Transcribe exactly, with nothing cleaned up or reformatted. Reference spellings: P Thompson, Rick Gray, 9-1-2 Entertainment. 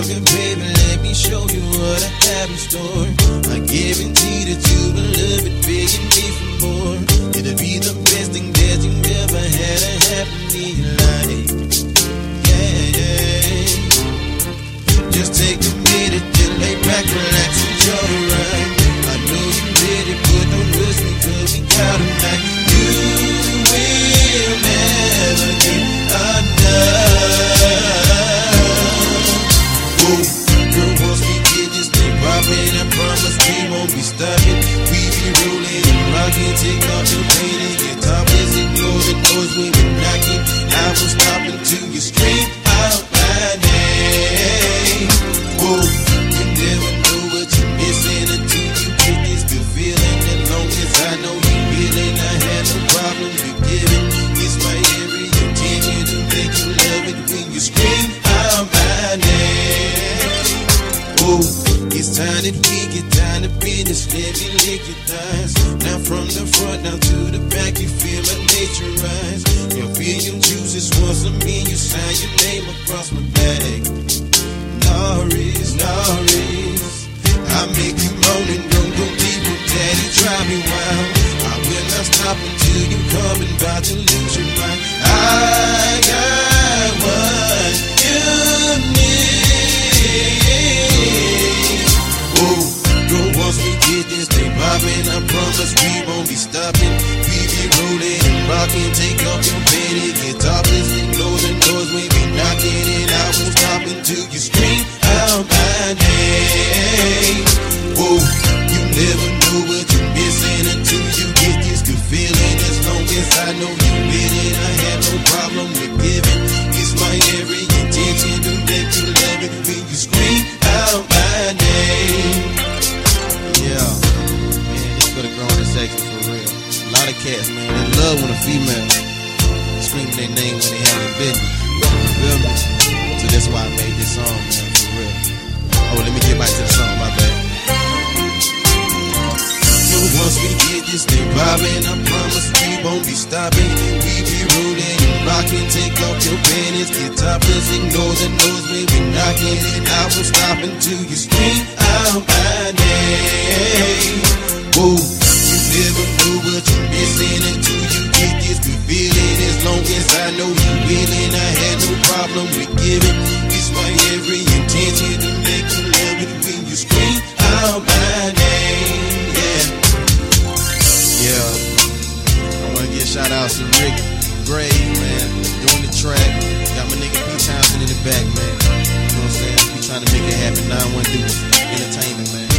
talking, baby, let me show you what I have in store. I guarantee that you will love it, begging me for more. It'll be the best thing that you ever had a happy life. Yeah, yeah. Just take a minute to lay back, relax, enjoy the ride. I know you did it, but don't rush me, 'cause we got a night. You will never get enough. Girl, once we get this thing poppin', I promise we won't be stopping. We be rolling and rocking, take off your pain and get topless. Ignore the noise when we knockin'. I will stop until you scream out my name. Whoa, you never know what you're missing until you get this good feeling. As long as I know you feeling, I had no problem with giving. It's my area, you can't get to make you love it when you scream out my name. It's time that we get down to business, let me lick your thighs. Now from the front, now to the back, you feel my nature rise. Your feeling juices, once a me, you sign your name across my back. Norris, Norris, I make you moan and don't believe what daddy drive me wild. I will not stop until you come and bout to lose your mind. I got what you need. Once we get this thing poppin', I promise we won't be stopping. We be rolling and rocking, take off your bed and get topless. Ignore the noise when we knockin', and I won't stop until you scream out my name. Whoa, you never know what you're missing until you get this good feeling. As long as I know you mean it, I have no problem with giving. It's my every intention to make you love it when you scream out my name. Yeah, man, this for the grown section for real. A lot of cats, man, they love when a female screaming their name when they haven't been. You feel me? So that's why I made this song, man, for real. Oh, let me get back to the song, my bad. Once we get this thing bobbing, I promise we won't be stopping. We be rolling and rocking, take off your panties, get topless, ignore the noise when we knocking, and I won't stop until you scream out my name. Whoa, you never know what you're missing until you get this good feeling. As long as I know you're willing, I had no problem with giving. It's my every intention to make you love it when you scream out my name. Yeah, I want to give a shout out to Rick Gray, man, doing the track. Got my nigga P Thompson in the back, man. You know what I'm saying? We trying to make it happen. nine one two Entertainment, man.